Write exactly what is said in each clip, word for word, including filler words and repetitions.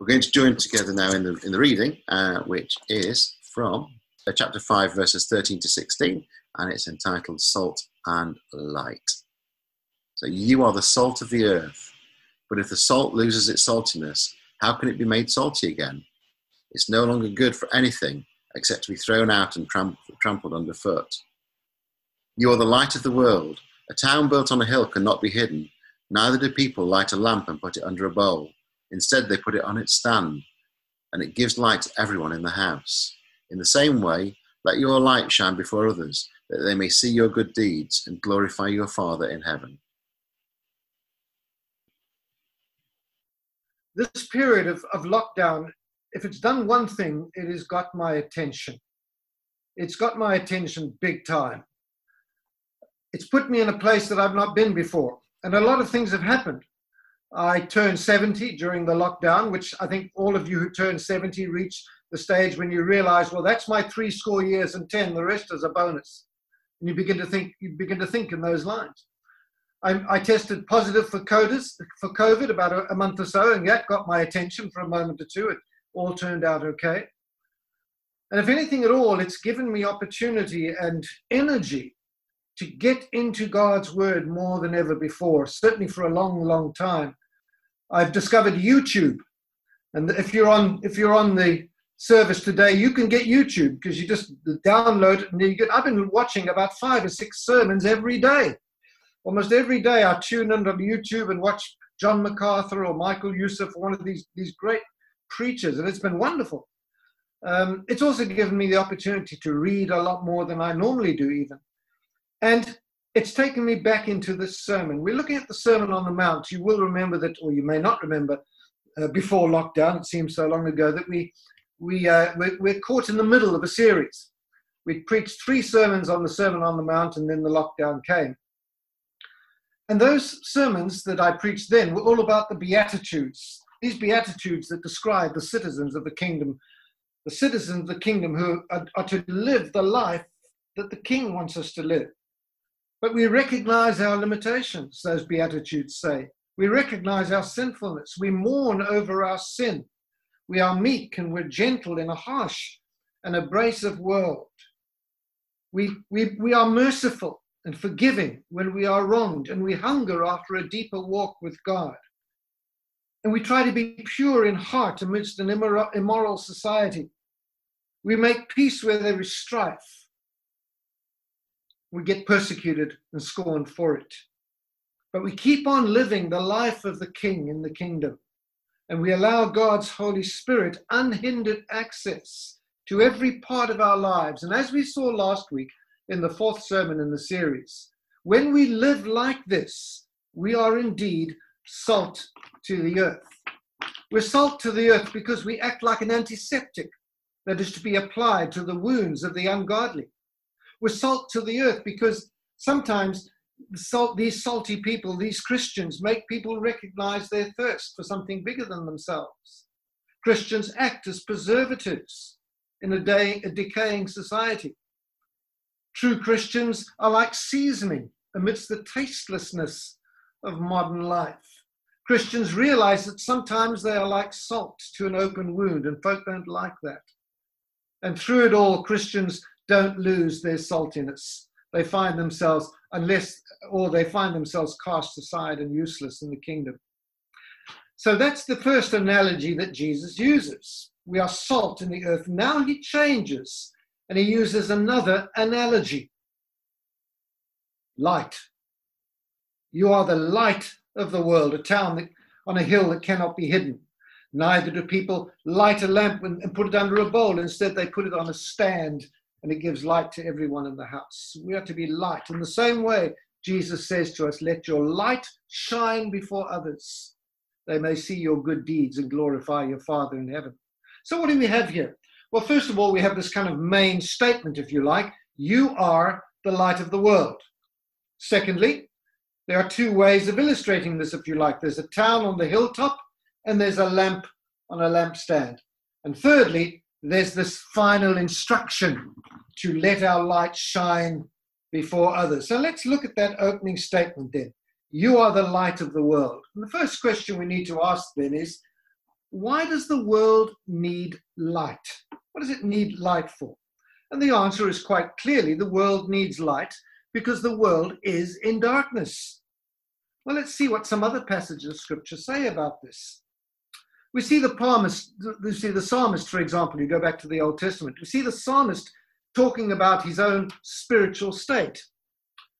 We're going to join together now in the, in the reading, uh, which is from chapter five, verses thirteen to sixteen, and it's entitled Salt and Light. So you are the salt of the earth, but if the salt loses its saltiness, how can it be made salty again? It's no longer good for anything except to be thrown out and tram- trampled underfoot. You are the light of the world. A town built on a hill cannot be hidden. Neither do people light a lamp and put it under a bowl. Instead, they put it on its stand, and it gives light to everyone in the house. In the same way, let your light shine before others, that they may see your good deeds and glorify your Father in heaven. This period of, of lockdown, if it's done one thing, it has got my attention. It's got my attention big time. It's put me in a place that I've not been before. And a lot of things have happened. I turned seventy during the lockdown, which I think all of you who turn seventy reach the stage when you realize, well, that's my three score years and ten, the rest is a bonus. And you begin to think, you begin to think in those lines. I, I tested positive for COVID about a, a month or so, and that got my attention for a moment or two. It all turned out okay. And if anything at all, it's given me opportunity and energy to get into God's word more than ever before, certainly for a long, long time. I've discovered YouTube. And if you're on, if you're on the service today, you can get YouTube because you just download it and you get, I've been watching about five or six sermons every day. Almost every day I tune in on YouTube and watch John MacArthur or Michael Youssef, one of these, these great preachers, and it's been wonderful. Um, it's also given me the opportunity to read a lot more than I normally do even. And it's taken me back into this sermon. We're looking at the Sermon on the Mount. You will remember that, or you may not remember, uh, before lockdown, it seems so long ago, that we, we, uh, we're, we're caught in the middle of a series. We preached three sermons on the Sermon on the Mount, and then the lockdown came. And those sermons that I preached then were all about the Beatitudes, these Beatitudes that describe the citizens of the kingdom, the citizens of the kingdom who are, are to live the life that the King wants us to live. But we recognize our limitations, those Beatitudes say. We recognize our sinfulness. We mourn over our sin. We are meek and we're gentle in a harsh and abrasive world. We, we, we are merciful and forgiving when we are wronged, and we hunger after a deeper walk with God. And we try to be pure in heart amidst an immoral, immoral society. We make peace where there is strife. We get persecuted and scorned for it. But we keep on living the life of the King in the kingdom. And we allow God's Holy Spirit unhindered access to every part of our lives. And as we saw last week in the fourth sermon in the series, when we live like this, we are indeed salt to the earth. We're salt to the earth because we act like an antiseptic that is to be applied to the wounds of the ungodly. We're salt to the earth because sometimes salt, these salty people, these Christians, make people recognize their thirst for something bigger than themselves. Christians act as preservatives in a, day, a decaying society. True Christians are like seasoning amidst the tastelessness of modern life. Christians realize that sometimes they are like salt to an open wound, and folk don't like that. And through it all, Christians don't lose their saltiness. They find themselves unless, or they find themselves cast aside and useless in the kingdom. So that's the first analogy that Jesus uses. We are salt in the earth. Now he changes and he uses another analogy. Light. You are the light of the world, a town that, on a hill that cannot be hidden. Neither do people light a lamp and, and put it under a bowl. Instead, they put it on a stand, and it gives light to everyone in the house. We are to be light. In the same way, Jesus says to us, let your light shine before others. They may see your good deeds and glorify your Father in heaven. So what do we have here? Well, first of all, we have this kind of main statement, if you like. You are the light of the world. Secondly, there are two ways of illustrating this, if you like. There's a town on the hilltop, and there's a lamp on a lampstand. And thirdly, there's this final instruction to let our light shine before others. So let's look at that opening statement then. You are the light of the world. And the first question we need to ask then is, why does the world need light? What does it need light for? And the answer is quite clearly, the world needs light because the world is in darkness. Well, let's see what some other passages of Scripture say about this. We see the psalmist, we see the psalmist, for example, you go back to the Old Testament, we see the psalmist talking about his own spiritual state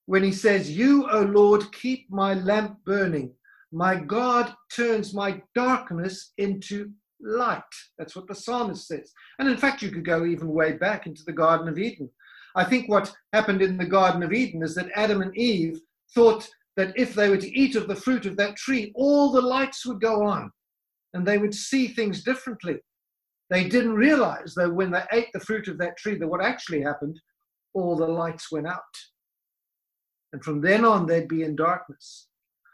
when he says, "You, O Lord, keep my lamp burning. My God turns my darkness into light." That's what the psalmist says. And in fact, you could go even way back into the Garden of Eden. I think what happened in the Garden of Eden is that Adam and Eve thought that if they were to eat of the fruit of that tree, all the lights would go on and they would see things differently. They didn't realize that when they ate the fruit of that tree, that what actually happened, all the lights went out. And from then on, they'd be in darkness.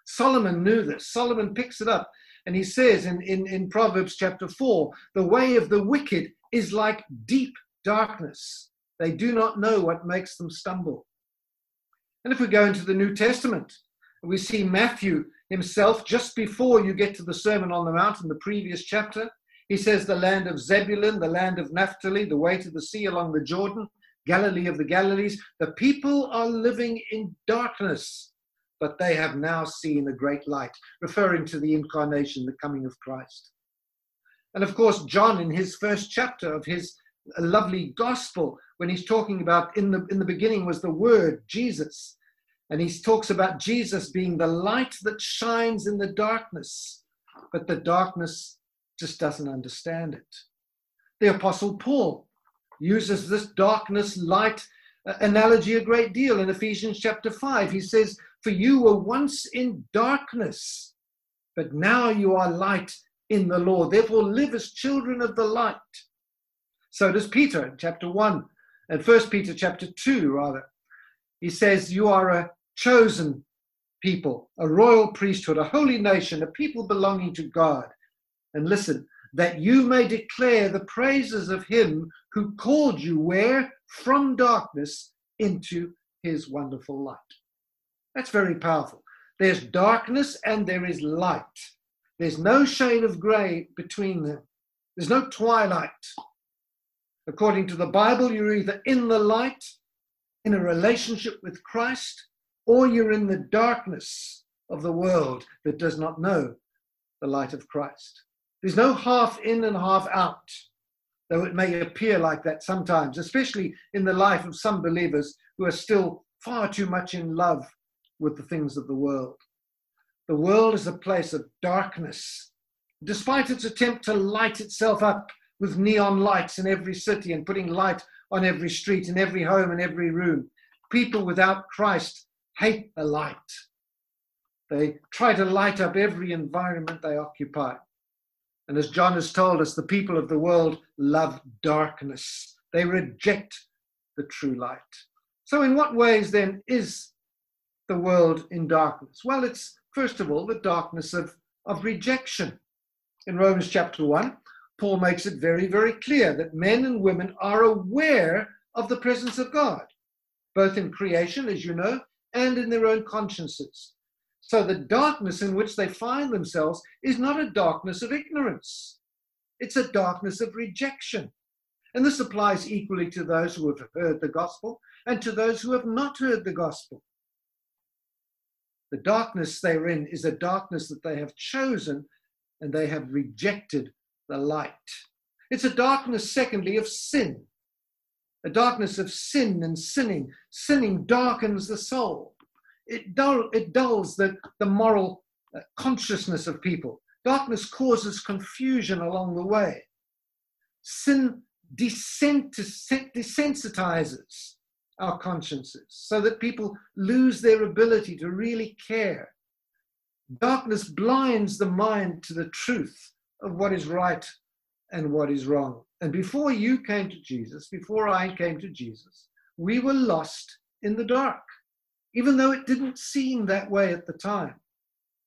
Solomon knew this. Solomon picks it up and he says in, in, in Proverbs chapter four, the way of the wicked is like deep darkness. They do not know what makes them stumble. And if we go into the New Testament, we see Matthew himself, just before you get to the Sermon on the Mount in the previous chapter, he says the land of Zebulun, the land of Naphtali, the way to the sea along the Jordan, Galilee of the Galilees, the people are living in darkness, but they have now seen a great light, referring to the incarnation, the coming of Christ. And of course, John, in his first chapter of his lovely gospel, when he's talking about in the, in the beginning was the Word, Jesus, and he talks about Jesus being the light that shines in the darkness, but the darkness just doesn't understand it. The Apostle Paul uses this darkness light analogy a great deal in Ephesians chapter five. He says, "For you were once in darkness, but now you are light in the Lord. Therefore live as children of the light." So does Peter in chapter one, and First Peter chapter two rather. He says, "You are a chosen people, a royal priesthood, a holy nation, a people belonging to God." And listen, "that you may declare the praises of him who called you," where? "From darkness into his wonderful light." That's very powerful. There's darkness and there is light. There's no shade of grey between them. There's no twilight. According to the Bible, you're either in the light, in a relationship with Christ, or you're in the darkness of the world that does not know the light of Christ. There's no half in and half out, though it may appear like that sometimes, especially in the life of some believers who are still far too much in love with the things of the world. The world is a place of darkness. Despite its attempt to light itself up with neon lights in every city and putting light on every street, in every home, in every room, people without Christ hate the light. They try to light up every environment they occupy. And as John has told us, the people of the world love darkness. They reject the true light. So in what ways then is the world in darkness? Well, it's first of all the darkness of, of rejection. In Romans chapter one, Paul makes it very, very clear that men and women are aware of the presence of God, both in creation, as you know, and in their own consciences. So the darkness in which they find themselves is not a darkness of ignorance. It's a darkness of rejection. And this applies equally to those who have heard the gospel and to those who have not heard the gospel. The darkness they're in is a darkness that they have chosen, and they have rejected the light. It's a darkness, secondly, of sin. A darkness of sin and sinning. Sinning darkens the soul. It, dull, it dulls the, the moral consciousness of people. Darkness causes confusion along the way. Sin desensitizes our consciences so that people lose their ability to really care. Darkness blinds the mind to the truth of what is right and what is wrong. And before you came to Jesus, before I came to Jesus, we were lost in the dark, even though it didn't seem that way at the time.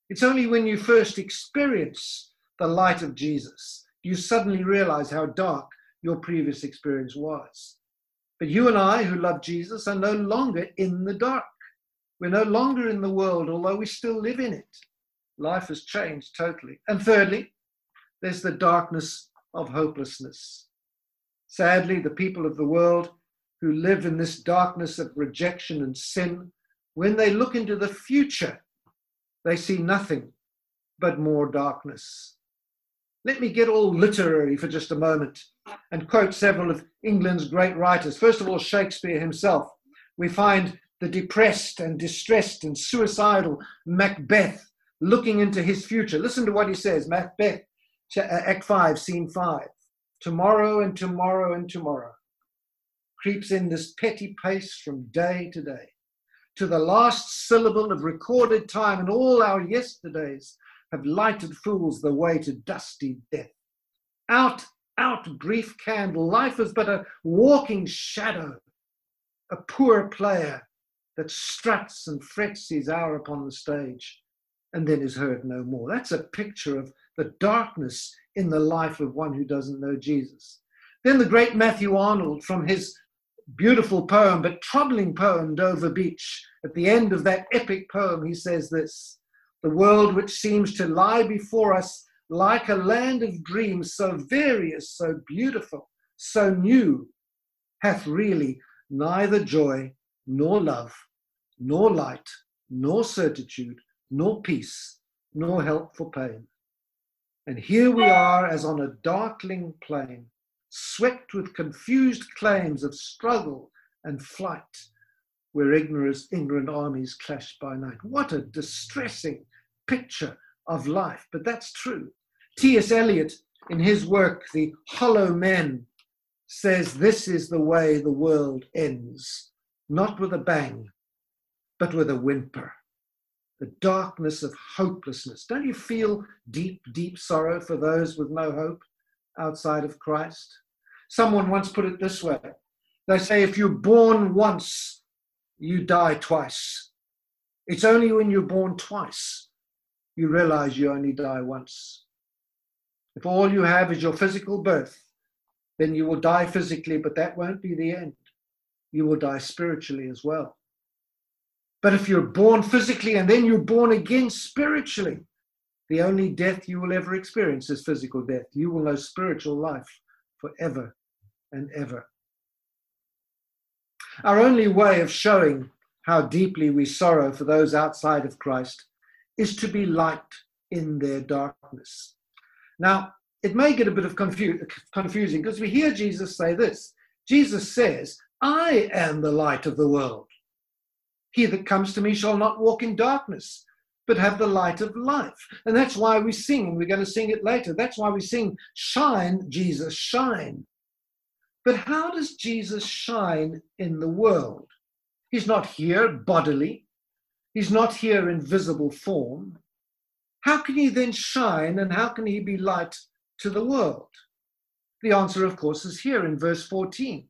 It's only when you first experience the light of Jesus, you suddenly realize how dark your previous experience was. But you and I who love Jesus are no longer in the dark. We're no longer in the world, although we still live in it. Life has changed totally. And thirdly, There's the darkness of hopelessness. Sadly, the people of the world who live in this darkness of rejection and sin, when they look into the future, they see nothing but more darkness. Let me get all literary for just a moment and quote several of England's great writers. First of all, Shakespeare himself. We find the depressed and distressed and suicidal Macbeth looking into his future. Listen to what he says, Macbeth, Act five, Scene five. Tomorrow and tomorrow and tomorrow creeps in this petty pace from day to day. To the last syllable of recorded time, and all our yesterdays have lighted fools the way to dusty death. Out, out, brief candle, life is but a walking shadow, a poor player that struts and frets his hour upon the stage and then is heard no more. That's a picture of the darkness in the life of one who doesn't know Jesus. Then the great Matthew Arnold, from his beautiful poem, but troubling poem, Dover Beach, at the end of that epic poem, he says this: the world which seems to lie before us like a land of dreams, so various, so beautiful, so new, hath really neither joy nor love, nor light, nor certitude, nor peace, nor help for pain. And here we are as on a darkling plain, swept with confused claims of struggle and flight, where ignorance, ignorant armies clash by night. What a distressing picture of life, but that's true. T S Eliot, in his work, The Hollow Men, says this is the way the world ends, not with a bang, but with a whimper. The darkness of hopelessness. Don't you feel deep, deep sorrow for those with no hope outside of Christ? Someone once put it this way. They say, if you're born once, you die twice. It's only when you're born twice, you realize you only die once. If all you have is your physical birth, then you will die physically, but that won't be the end. You will die spiritually as well. But if you're born physically and then you're born again spiritually, the only death you will ever experience is physical death. You will know spiritual life forever and ever. Our only way of showing how deeply we sorrow for those outside of Christ is to be light in their darkness. Now, it may get a bit of confu- confusing because we hear Jesus say this. Jesus says, I am the light of the world. He that comes to me shall not walk in darkness, but have the light of life. And that's why we sing, and we're going to sing it later. That's why we sing, shine, Jesus, shine. But how does Jesus shine in the world? He's not here bodily. He's not here in visible form. How can he then shine, and how can he be light to the world? The answer, of course, is here in verse fourteen,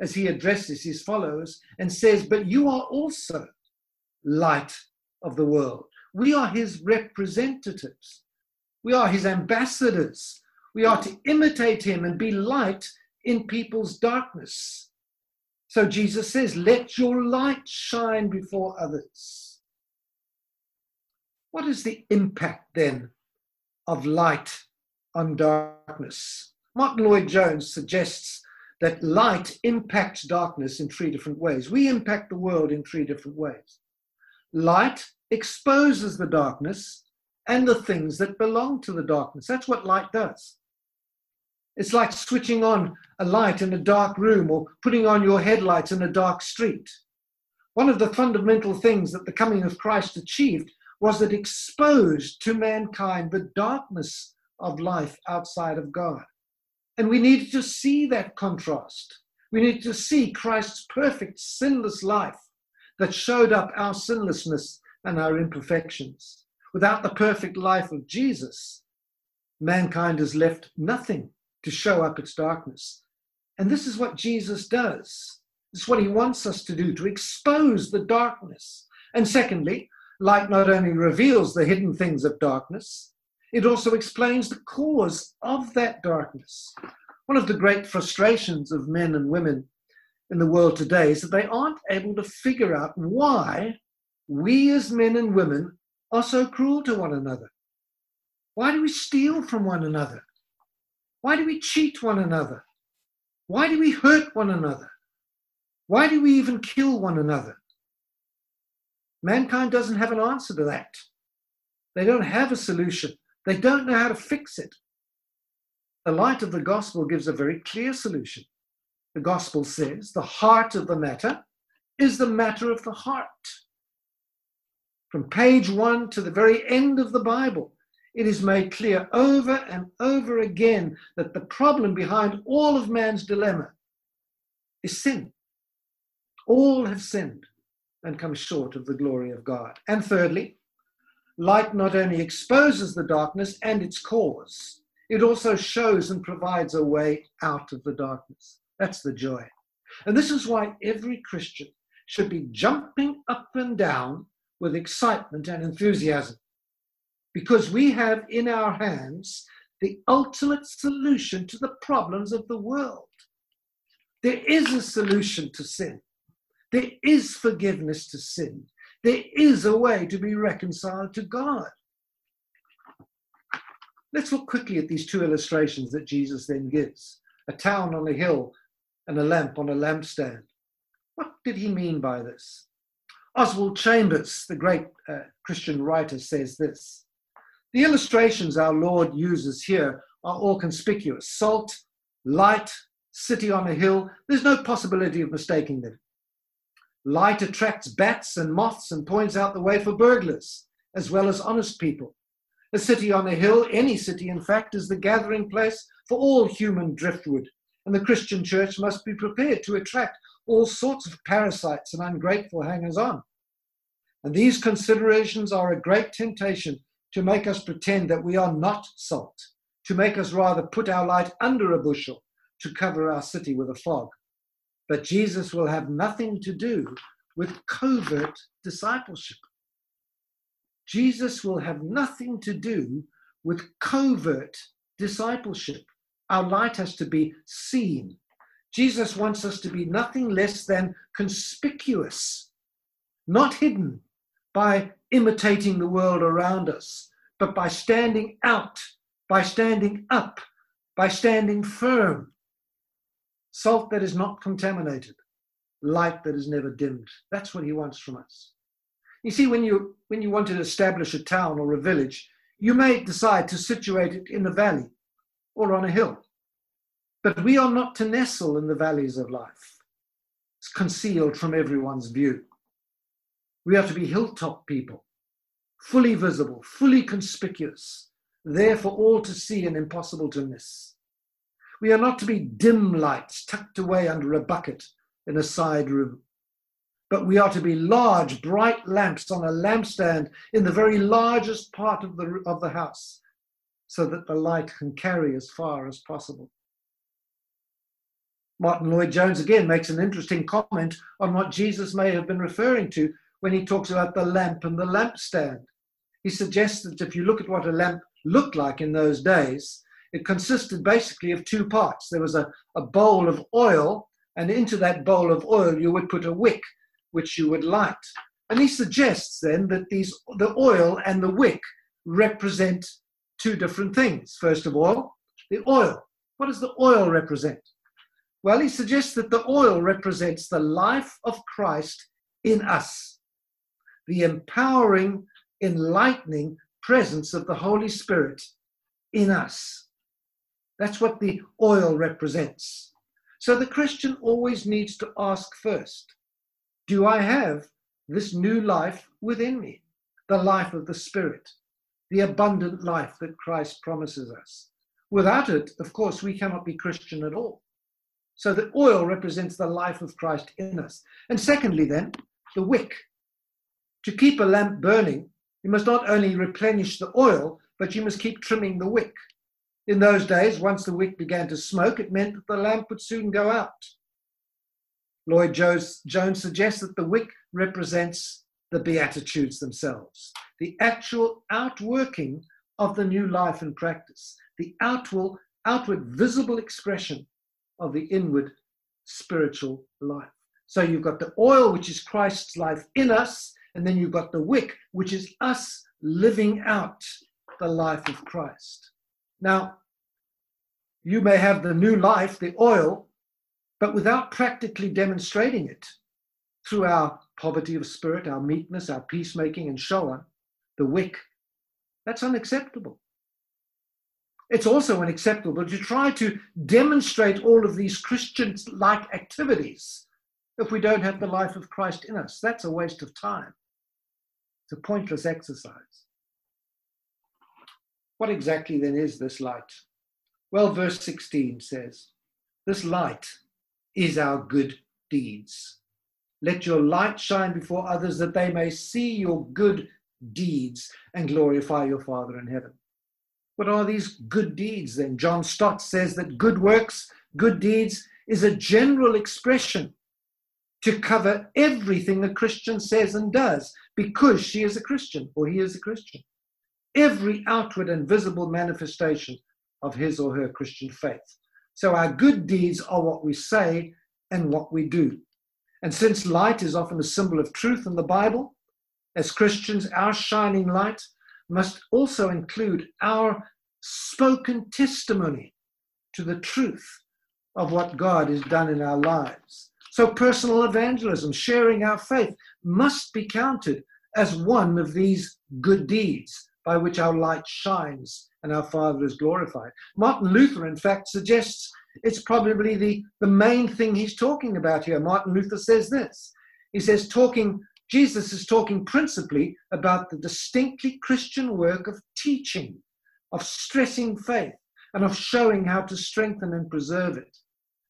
as he addresses his followers and says, but you are also light of the world. We are his representatives. We are his ambassadors. We are to imitate him and be light in people's darkness. So Jesus says, let your light shine before others. What is the impact then of light on darkness? Martin Lloyd-Jones suggests that light impacts darkness in three different ways. We impact the world in three different ways. Light exposes the darkness and the things that belong to the darkness. That's what light does. It's like switching on a light in a dark room or putting on your headlights in a dark street. One of the fundamental things that the coming of Christ achieved was that it exposed to mankind the darkness of life outside of God. And we need to see that contrast. We need to see Christ's perfect, sinless life that showed up our sinlessness and our imperfections. Without the perfect life of Jesus, mankind has left nothing to show up its darkness. And this is what Jesus does. This is what he wants us to do, to expose the darkness. And secondly, light not only reveals the hidden things of darkness, it also explains the cause of that darkness. One of the great frustrations of men and women in the world today is that they aren't able to figure out why we as men and women are so cruel to one another. Why do we steal from one another? Why do we cheat one another? Why do we hurt one another? Why do we even kill one another? Mankind doesn't have an answer to that. They don't have a solution. They don't know how to fix it. The light of the gospel gives a very clear solution. The gospel says the heart of the matter is the matter of the heart. From page one to the very end of the Bible, it is made clear over and over again that the problem behind all of man's dilemma is sin. All have sinned and come short of the glory of God. And thirdly, light not only exposes the darkness and its cause, it also shows and provides a way out of the darkness. That's the joy. And this is why every Christian should be jumping up and down with excitement and enthusiasm, because we have in our hands the ultimate solution to the problems of the world. There is a solution to sin. There is forgiveness to sin. There is a way to be reconciled to God. Let's look quickly at these two illustrations that Jesus then gives. A town on a hill and a lamp on a lampstand. What did he mean by this? Oswald Chambers, the great uh, Christian writer, says this. The illustrations our Lord uses here are all conspicuous. Salt, light, city on a hill. There's no possibility of mistaking them. Light attracts bats and moths and points out the way for burglars, as well as honest people. A city on a hill, any city in fact, is the gathering place for all human driftwood, and the Christian church must be prepared to attract all sorts of parasites and ungrateful hangers-on. And these considerations are a great temptation to make us pretend that we are not salt, to make us rather put our light under a bushel to cover our city with a fog. But Jesus will have nothing to do with covert discipleship. Jesus will have nothing to do with covert discipleship. Our light has to be seen. Jesus wants us to be nothing less than conspicuous, not hidden by imitating the world around us, but by standing out, by standing up, by standing firm. Salt that is not contaminated, light that is never dimmed. That's what he wants from us. You see, when you, when you want to establish a town or a village, you may decide to situate it in a valley or on a hill. But we are not to nestle in the valleys of life. It's concealed from everyone's view. We are to be hilltop people, fully visible, fully conspicuous, there for all to see and impossible to miss. We are not to be dim lights tucked away under a bucket in a side room, but we are to be large, bright lamps on a lampstand in the very largest part of the, of the house, so that the light can carry as far as possible. Martin Lloyd-Jones again makes an interesting comment on what Jesus may have been referring to when he talks about the lamp and the lampstand. He suggests that if you look at what a lamp looked like in those days, it consisted basically of two parts. There was a, a bowl of oil, and into that bowl of oil you would put a wick, which you would light. And he suggests then that these, the oil and the wick represent two different things. First of all, the oil. What does the oil represent? Well, he suggests that the oil represents the life of Christ in us, the empowering, enlightening presence of the Holy Spirit in us. That's what the oil represents. So the Christian always needs to ask first, do I have this new life within me? The life of the Spirit, the abundant life that Christ promises us. Without it, of course, we cannot be Christian at all. So the oil represents the life of Christ in us. And secondly then, the wick. To keep a lamp burning, you must not only replenish the oil, but you must keep trimming the wick. In those days, once the wick began to smoke, it meant that the lamp would soon go out. Lloyd-Jones suggests that the wick represents the Beatitudes themselves, the actual outworking of the new life and practice, the outward, outward visible expression of the inward spiritual life. So you've got the oil, which is Christ's life in us, and then you've got the wick, which is us living out the life of Christ. Now, you may have the new life, the oil, but without practically demonstrating it through our poverty of spirit, our meekness, our peacemaking, and so on, the wick, that's unacceptable. It's also unacceptable to try to demonstrate all of these Christian-like activities if we don't have the life of Christ in us. That's a waste of time. It's a pointless exercise. What exactly then is this light? Well, verse sixteen says, this light is our good deeds. Let your light shine before others that they may see your good deeds and glorify your Father in heaven. What are these good deeds then? John Stott says that good works, good deeds, is a general expression to cover everything a Christian says and does because she is a Christian or he is a Christian. Every outward and visible manifestation of his or her Christian faith. So our good deeds are what we say and what we do. And since light is often a symbol of truth in the Bible, as Christians, our shining light must also include our spoken testimony to the truth of what God has done in our lives. So personal evangelism, sharing our faith, must be counted as one of these good deeds by which our light shines and our Father is glorified. Martin Luther, in fact, suggests it's probably the, the main thing he's talking about here. Martin Luther says this. He says, talking, Jesus is talking principally about the distinctly Christian work of teaching, of stressing faith, and of showing how to strengthen and preserve it.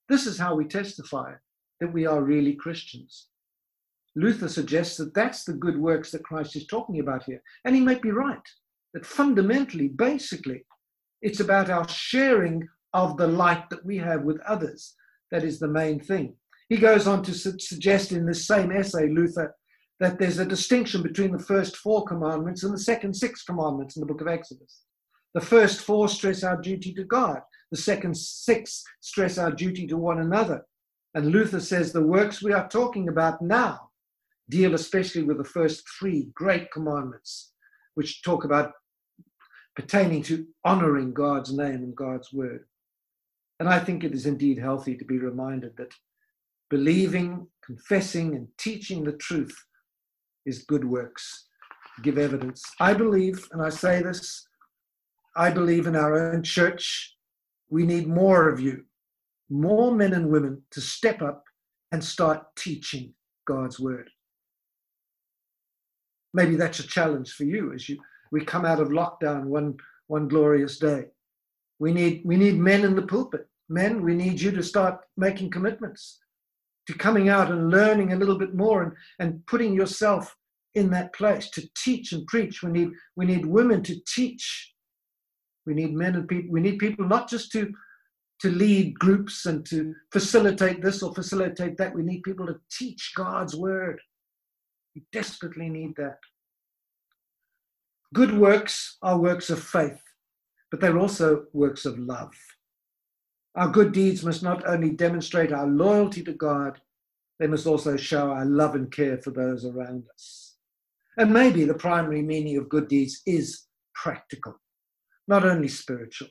This is how we testify that we are really Christians. Luther suggests that that's the good works that Christ is talking about here. And he might be right, that fundamentally, basically, it's about our sharing of the light that we have with others. That is the main thing. He goes on to su- suggest in this same essay, Luther, that there's a distinction between the first four commandments and the second six commandments in the book of Exodus. The first four stress our duty to God. The second six stress our duty to one another. And Luther says the works we are talking about now deal especially with the first three great commandments, which talk about pertaining to honoring God's name and God's word. And I think it is indeed healthy to be reminded that believing, confessing, and teaching the truth is good works. Give evidence. I believe, and I say this, I believe in our own church, we need more of you, more men and women to step up and start teaching God's word. Maybe that's a challenge for you as you we come out of lockdown one, one glorious day. We need, we need men in the pulpit. Men, we need you to start making commitments to coming out and learning a little bit more and, and putting yourself in that place to teach and preach. We need, we need women to teach. We need men and people. We need people not just to, to lead groups and to facilitate this or facilitate that. We need people to teach God's word. We desperately need that. Good works are works of faith, but they're also works of love. Our good deeds must not only demonstrate our loyalty to God, they must also show our love and care for those around us. And maybe the primary meaning of good deeds is practical, not only spiritual.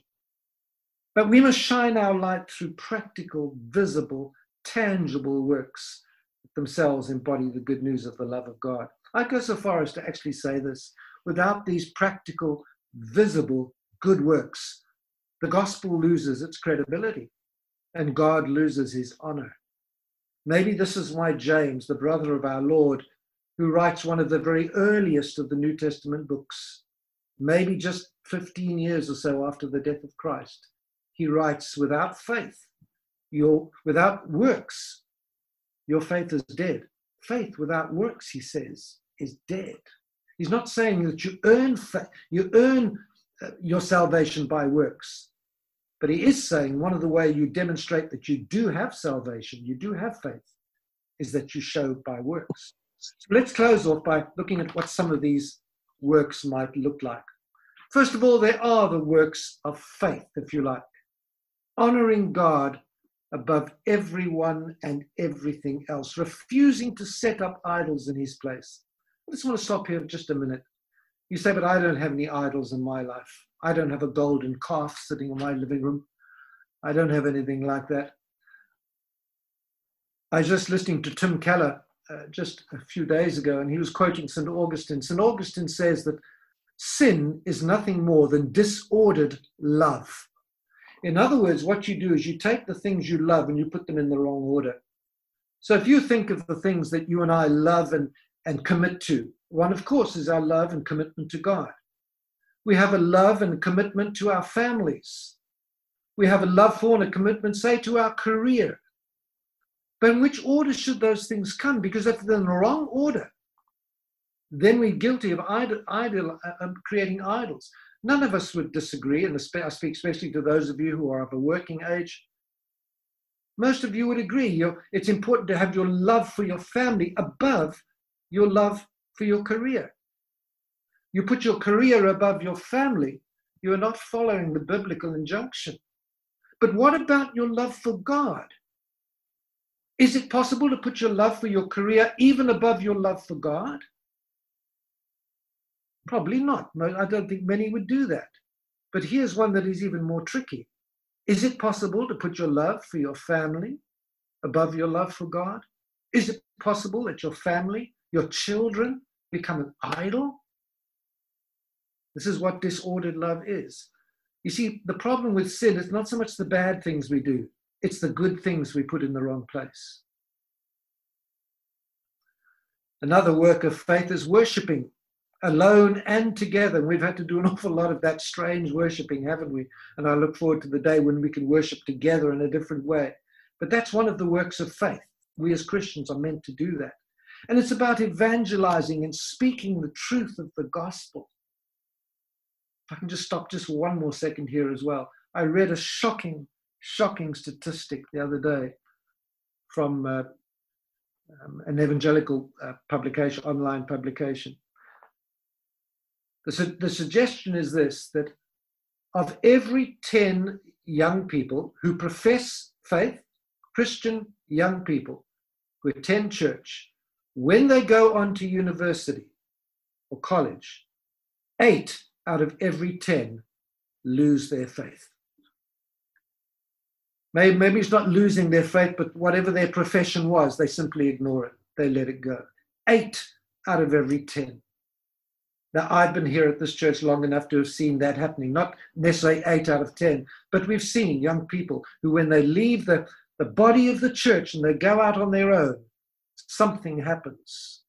But we must shine our light through practical, visible, tangible works that themselves embody the good news of the love of God. I go so far as to actually say this. Without these practical, visible, good works, the gospel loses its credibility and God loses his honor. Maybe this is why James, the brother of our Lord, who writes one of the very earliest of the New Testament books, maybe just fifteen years or so after the death of Christ, he writes, without faith, your, without works, your faith is dead. Faith without works, he says, is dead. He's not saying that you earn fa- you earn uh, your salvation by works. But he is saying one of the ways you demonstrate that you do have salvation, you do have faith, is that you show by works. So let's close off by looking at what some of these works might look like. First of all, there are the works of faith, if you like. Honoring God above everyone and everything else. Refusing to set up idols in his place. I just want to stop here for just a minute You say, but I don't have any idols in my life. I don't have a golden calf sitting in my living room. I don't have anything like that. I was just listening to Tim Keller uh, just a few days ago, and he was quoting Saint Augustine. Saint Augustine says that sin is nothing more than disordered love. In other words, what you do is you take the things you love and you put them in the wrong order. So if you think of the things that you and I love and, and commit to, one, of course, is our love and commitment to God. We have a love and a commitment to our families. We have a love for and a commitment, say, to our career. But in which order should those things come? Because if they're in the wrong order, then we're guilty of idol, idol, uh, creating idols. None of us would disagree, and I speak especially to those of you who are of a working age. Most of you would agree. You're, it's important to have your love for your family above your love for your career. You put your career above your family, you are not following the biblical injunction. But what about your love for God? Is it possible to put your love for your career even above your love for God? Probably not. I don't think many would do that. But here's one that is even more tricky. Is it possible to put your love for your family above your love for God? Is it possible that your family, your children, become an idol? This is what disordered love is. You see, the problem with sin is not so much the bad things we do. It's the good things we put in the wrong place. Another work of faith is worshiping, alone and together. We've had to do an awful lot of that strange worshiping, haven't we? And I look forward to the day when we can worship together in a different way. But that's one of the works of faith. We as Christians are meant to do that. And it's about evangelizing and speaking the truth of the gospel. If I can just stop just one more second here as well. I read a shocking Shocking statistic the other day from uh, um, an evangelical uh, publication, online publication. The, su- the suggestion is this, that of every ten young people who profess faith, Christian young people who attend church, when they go on to university or college, eight out of every ten lose their faith. Maybe it's not losing their faith, but whatever their profession was, they simply ignore it. They let it go. Eight out of every ten. Now, I've been here at this church long enough to have seen that happening. Not necessarily eight out of ten, but we've seen young people who, when they leave the, the body of the church and they go out on their own, something happens.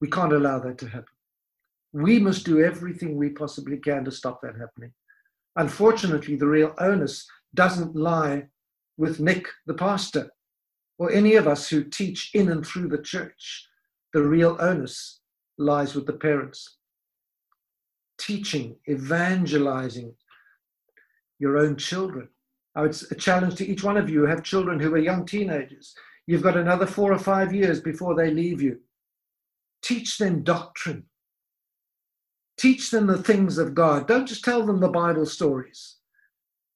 We can't allow that to happen. We must do everything we possibly can to stop that happening. Unfortunately, the real onus doesn't lie with Nick, the pastor, or any of us who teach in and through the church. The real onus lies with the parents. Teaching, evangelizing your own children. Oh, it's a challenge to each one of you who have children who are young teenagers. You've got another four or five years before they leave you. Teach them doctrine. Teach them the things of God. Don't just tell them the Bible stories.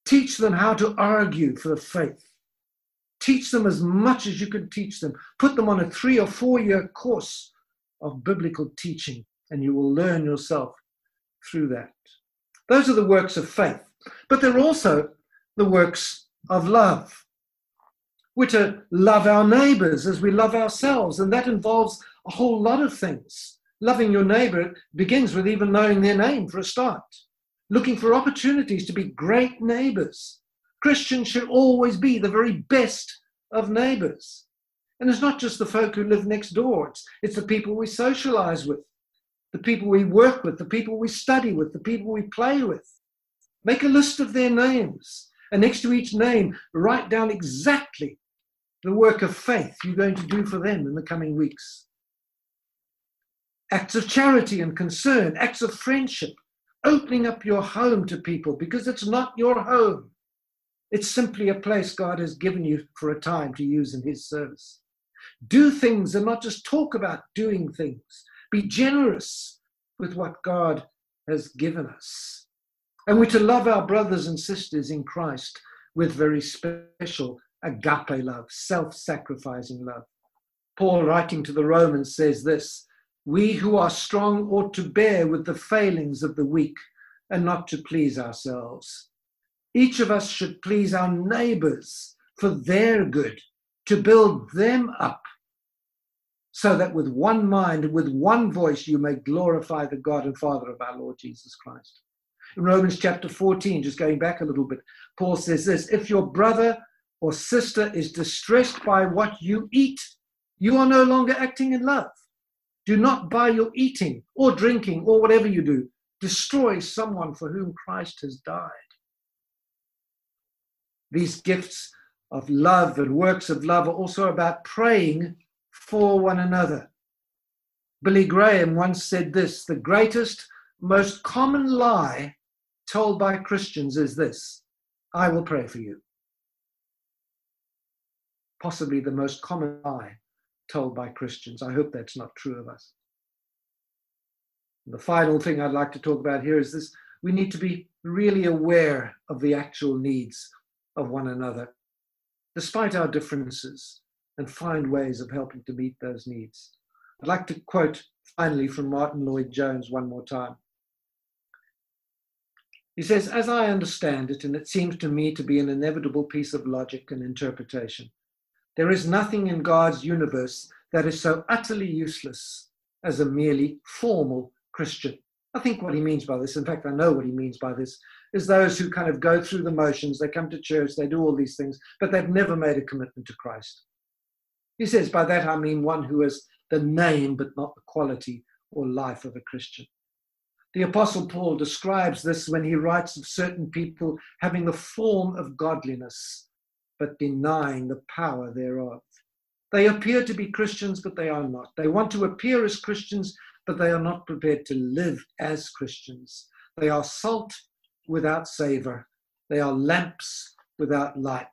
Teach them how to argue for the faith. Teach them as much as you can teach them. Put them on a three or four year course of biblical teaching, and you will learn yourself through that. Those are the works of faith, but they're also the works of love. We're to love our neighbors as we love ourselves, and that involves a whole lot of things. Loving your neighbor begins with even knowing their name for a start. Looking for opportunities to be great neighbors. Christians should always be the very best of neighbors. And it's not just the folk who live next door. It's, it's the people we socialize with, the people we work with, the people we study with, the people we play with. Make a list of their names. And next to each name, write down exactly the work of faith you're going to do for them in the coming weeks. Acts of charity and concern, acts of friendship. Opening up your home to people, because it's not your home. It's simply a place God has given you for a time to use in his service. Do things and not just talk about doing things. Be generous with what God has given us. And we're to love our brothers and sisters in Christ with very special agape love, self-sacrificing love. Paul, writing to the Romans, says this, We who are strong ought to bear with the failings of the weak and not to please ourselves. Each of us should please our neighbors for their good, to build them up, so that with one mind, with one voice, you may glorify the God and Father of our Lord Jesus Christ. In Romans chapter fourteen, just going back a little bit, Paul says this: if your brother or sister is distressed by what you eat, you are no longer acting in love. Do not by your eating or drinking or whatever you do destroy someone for whom Christ has died. These gifts of love and works of love are also about praying for one another. Billy Graham once said this: the greatest, most common lie told by Christians is this: I will pray for you. Possibly the most common lie told by Christians. I hope that's not true of us. And the final thing I'd like to talk about here is this: we need to be really aware of the actual needs of one another, despite our differences, and find ways of helping to meet those needs. I'd like to quote finally from Martin Lloyd-Jones one more time. He says, as I understand it, and it seems to me to be an inevitable piece of logic and interpretation, there is nothing in God's universe that is so utterly useless as a merely formal Christian. I think what he means by this, in fact, I know what he means by this, is those who kind of go through the motions, they come to church, they do all these things, but they've never made a commitment to Christ. He says, by that I mean one who has the name but not the quality or life of a Christian. The Apostle Paul describes this when he writes of certain people having the form of godliness, but denying the power thereof. They appear to be Christians, but they are not. They want to appear as Christians, but they are not prepared to live as Christians. They are salt without savor. They are lamps without light.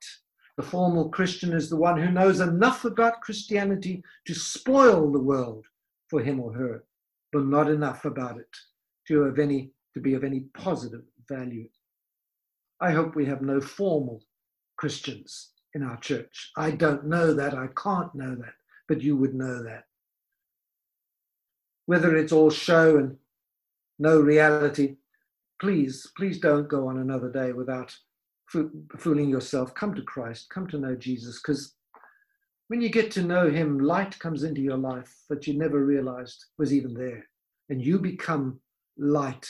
The formal Christian is the one who knows enough about Christianity to spoil the world for him or her, but not enough about it to have any, to be of any positive value. I hope we have no formal Christians in our church. I don't know that, I can't know that, but you would know that. Whether it's all show and no reality, please, please don't go on another day without fooling yourself. Come to Christ, come to know Jesus, because when you get to know him, light comes into your life that you never realized was even there, and you become light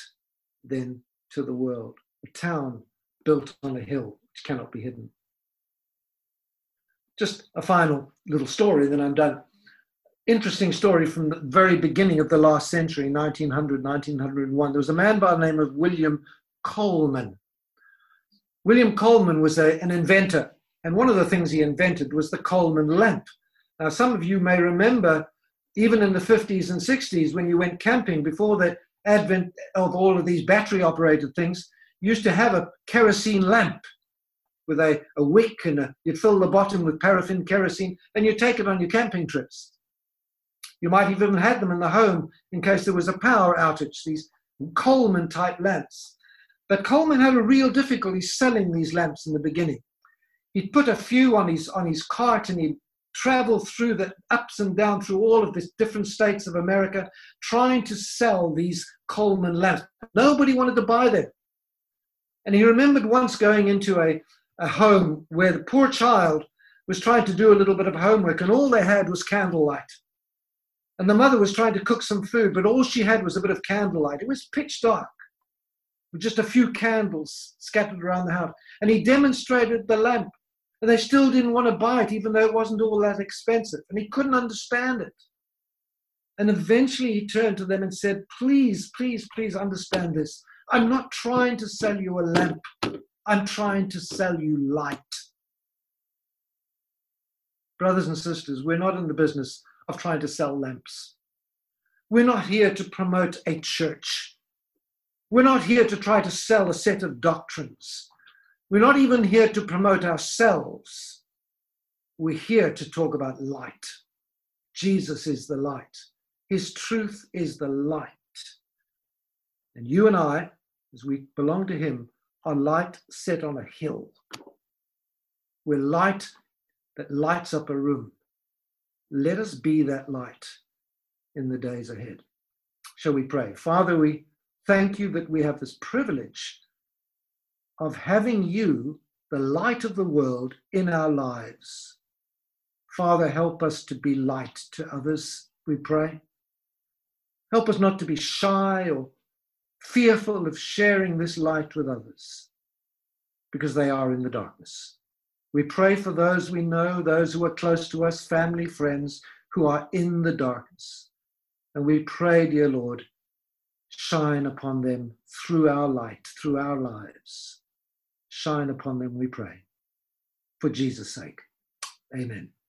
then to the world, a town built on a hill which cannot be hidden. Just a final little story, then I'm done. Interesting story from the very beginning of the last century, nineteen hundred, nineteen oh one. There was a man by the name of William Coleman. William Coleman was a, an inventor, and one of the things he invented was the Coleman lamp. Now, some of you may remember, even in the fifties and sixties, when you went camping, before the advent of all of these battery-operated things, you used to have a kerosene lamp with a, a wick, and a, you'd fill the bottom with paraffin kerosene, and you take it on your camping trips. You might even have them in the home in case there was a power outage, these Coleman-type lamps. But Coleman had a real difficulty selling these lamps in the beginning. He'd put a few on his, on his cart, and he'd travel through the ups and down through all of the different states of America trying to sell these Coleman lamps. Nobody wanted to buy them. And he remembered once going into a, a home where the poor child was trying to do a little bit of homework, and all they had was candlelight. And the mother was trying to cook some food, but all she had was a bit of candlelight. It was pitch dark, with just a few candles scattered around the house. And he demonstrated the lamp, and they still didn't want to buy it, even though it wasn't all that expensive. And he couldn't understand it. And eventually he turned to them and said, please, please, please understand this. I'm not trying to sell you a lamp. I'm trying to sell you light. Brothers and sisters, we're not in the business of trying to sell lamps. We're not here to promote a church. We're not here to try to sell a set of doctrines. We're not even here to promote ourselves. We're here to talk about light. Jesus is the light. His truth is the light. And you and I, as we belong to him, are light set on a hill. We're light that lights up a room. Let us be that light in the days ahead. Shall we pray? Father, we thank you that we have this privilege of having you, the light of the world, in our lives. Father, help us to be light to others, we pray. Help us not to be shy or fearful of sharing this light with others, because they are in the darkness. We pray for those we know, those who are close to us, family, friends, who are in the darkness. And we pray, dear Lord, shine upon them through our light, through our lives. Shine upon them, we pray. For Jesus' sake. Amen.